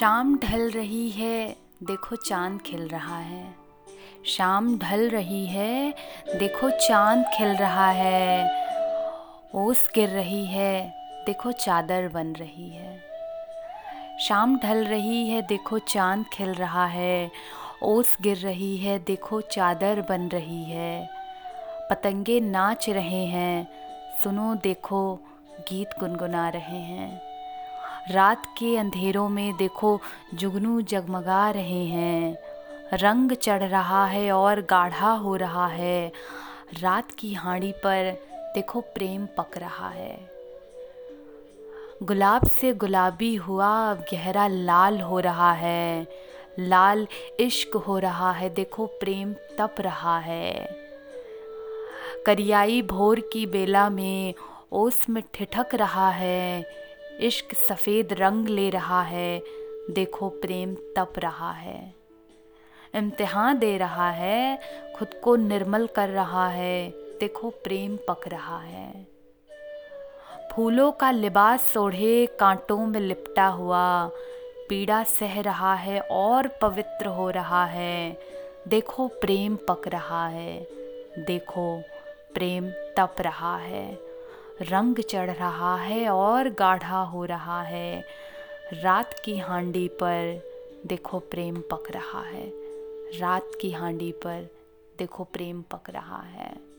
शाम ढल रही है, देखो चांद खिल रहा है। शाम ढल रही है, देखो चांद खिल रहा है। ओस गिर रही है, देखो चादर बन रही है। शाम ढल रही है, देखो चांद खिल रहा है। ओस गिर रही है, देखो चादर बन रही है। पतंगे नाच रहे हैं, सुनो देखो गीत गुनगुना रहे हैं। रात के अंधेरों में देखो जुगनू जगमगा रहे हैं। रंग चढ़ रहा है और गाढ़ा हो रहा है। रात की हांडी पर देखो प्रेम पक रहा है। गुलाब से गुलाबी हुआ, अब गहरा लाल हो रहा है। लाल इश्क हो रहा है, देखो प्रेम तप रहा है। करियाई भोर की बेला में ओस में ठिठक रहा है। इश्क सफ़ेद रंग ले रहा है, देखो प्रेम तप रहा है। इम्तिहान दे रहा है, खुद को निर्मल कर रहा है, देखो प्रेम पक रहा है। फूलों का लिबास ओढ़े, कांटों में लिपटा हुआ, पीड़ा सह रहा है और पवित्र हो रहा है, देखो प्रेम पक रहा है, देखो प्रेम तप रहा है। रंग चढ़ रहा है और गाढ़ा हो रहा है। रात की हांडी पर देखो प्रेम पक रहा है। रात की हांडी पर देखो प्रेम पक रहा है।